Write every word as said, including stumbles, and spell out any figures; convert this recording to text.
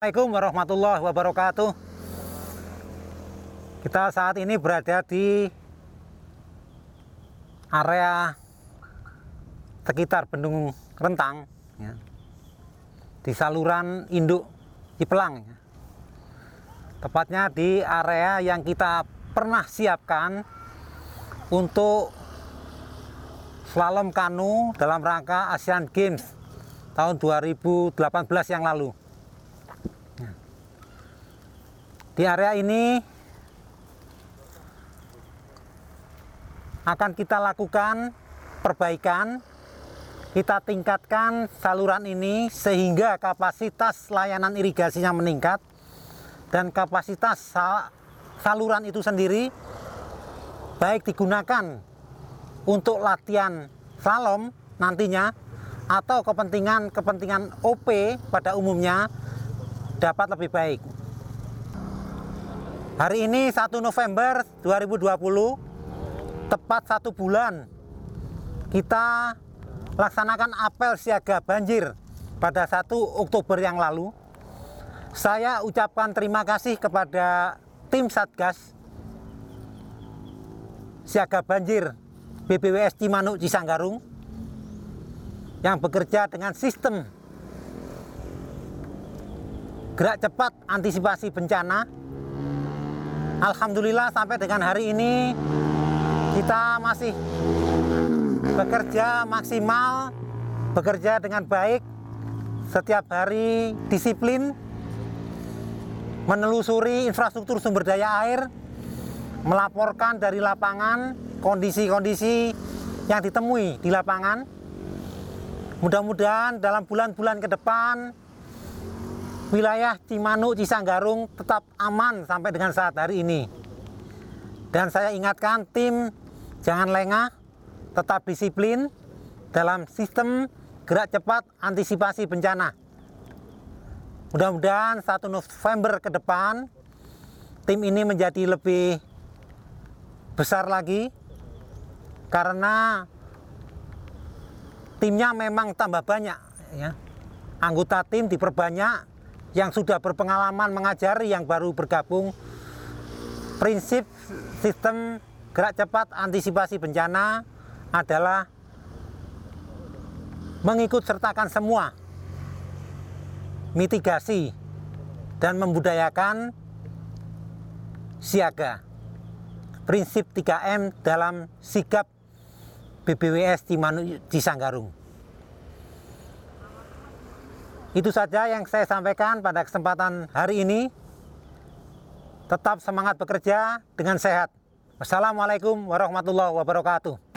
Assalamualaikum warahmatullahi wabarakatuh. Kita saat ini berada di area sekitar Bendung Rentang, ya, di saluran induk Cipelang, ya. Tepatnya di area yang kita pernah siapkan untuk slalom kanu dalam rangka Asian Games tahun dua ribu delapan belas yang lalu. Di area ini akan kita lakukan perbaikan, kita tingkatkan saluran ini sehingga kapasitas layanan irigasinya meningkat dan kapasitas sal- saluran itu sendiri baik digunakan untuk latihan slalom nantinya atau kepentingan-kepentingan O P pada umumnya dapat lebih baik. Hari ini satu November dua ribu dua puluh, tepat satu bulan kita laksanakan apel siaga banjir pada satu Oktober yang lalu. Saya ucapkan terima kasih kepada tim Satgas siaga banjir B B W S Cimanuk Cisanggarung yang bekerja dengan sistem gerak cepat antisipasi bencana. Alhamdulillah sampai dengan hari ini kita masih bekerja maksimal, bekerja dengan baik, setiap hari disiplin, menelusuri infrastruktur sumber daya air, melaporkan dari lapangan kondisi-kondisi yang ditemui di lapangan. Mudah-mudahan dalam bulan-bulan ke depan wilayah Cimanuk Cisanggarung tetap aman sampai dengan saat hari ini. Dan saya ingatkan tim jangan lengah, tetap disiplin dalam sistem gerak cepat antisipasi bencana. Mudah-mudahan satu November ke depan tim ini menjadi lebih besar lagi karena timnya memang tambah banyak, ya. Anggota tim diperbanyak yang sudah berpengalaman mengajari yang baru bergabung. Prinsip sistem gerak cepat antisipasi bencana adalah mengikut sertakan semua, mitigasi dan membudayakan siaga, prinsip tiga M dalam sikap B B W S Cimanuk Cisanggarung. Itu saja yang saya sampaikan pada kesempatan hari ini. Tetap semangat bekerja dengan sehat. Wassalamualaikum warahmatullahi wabarakatuh.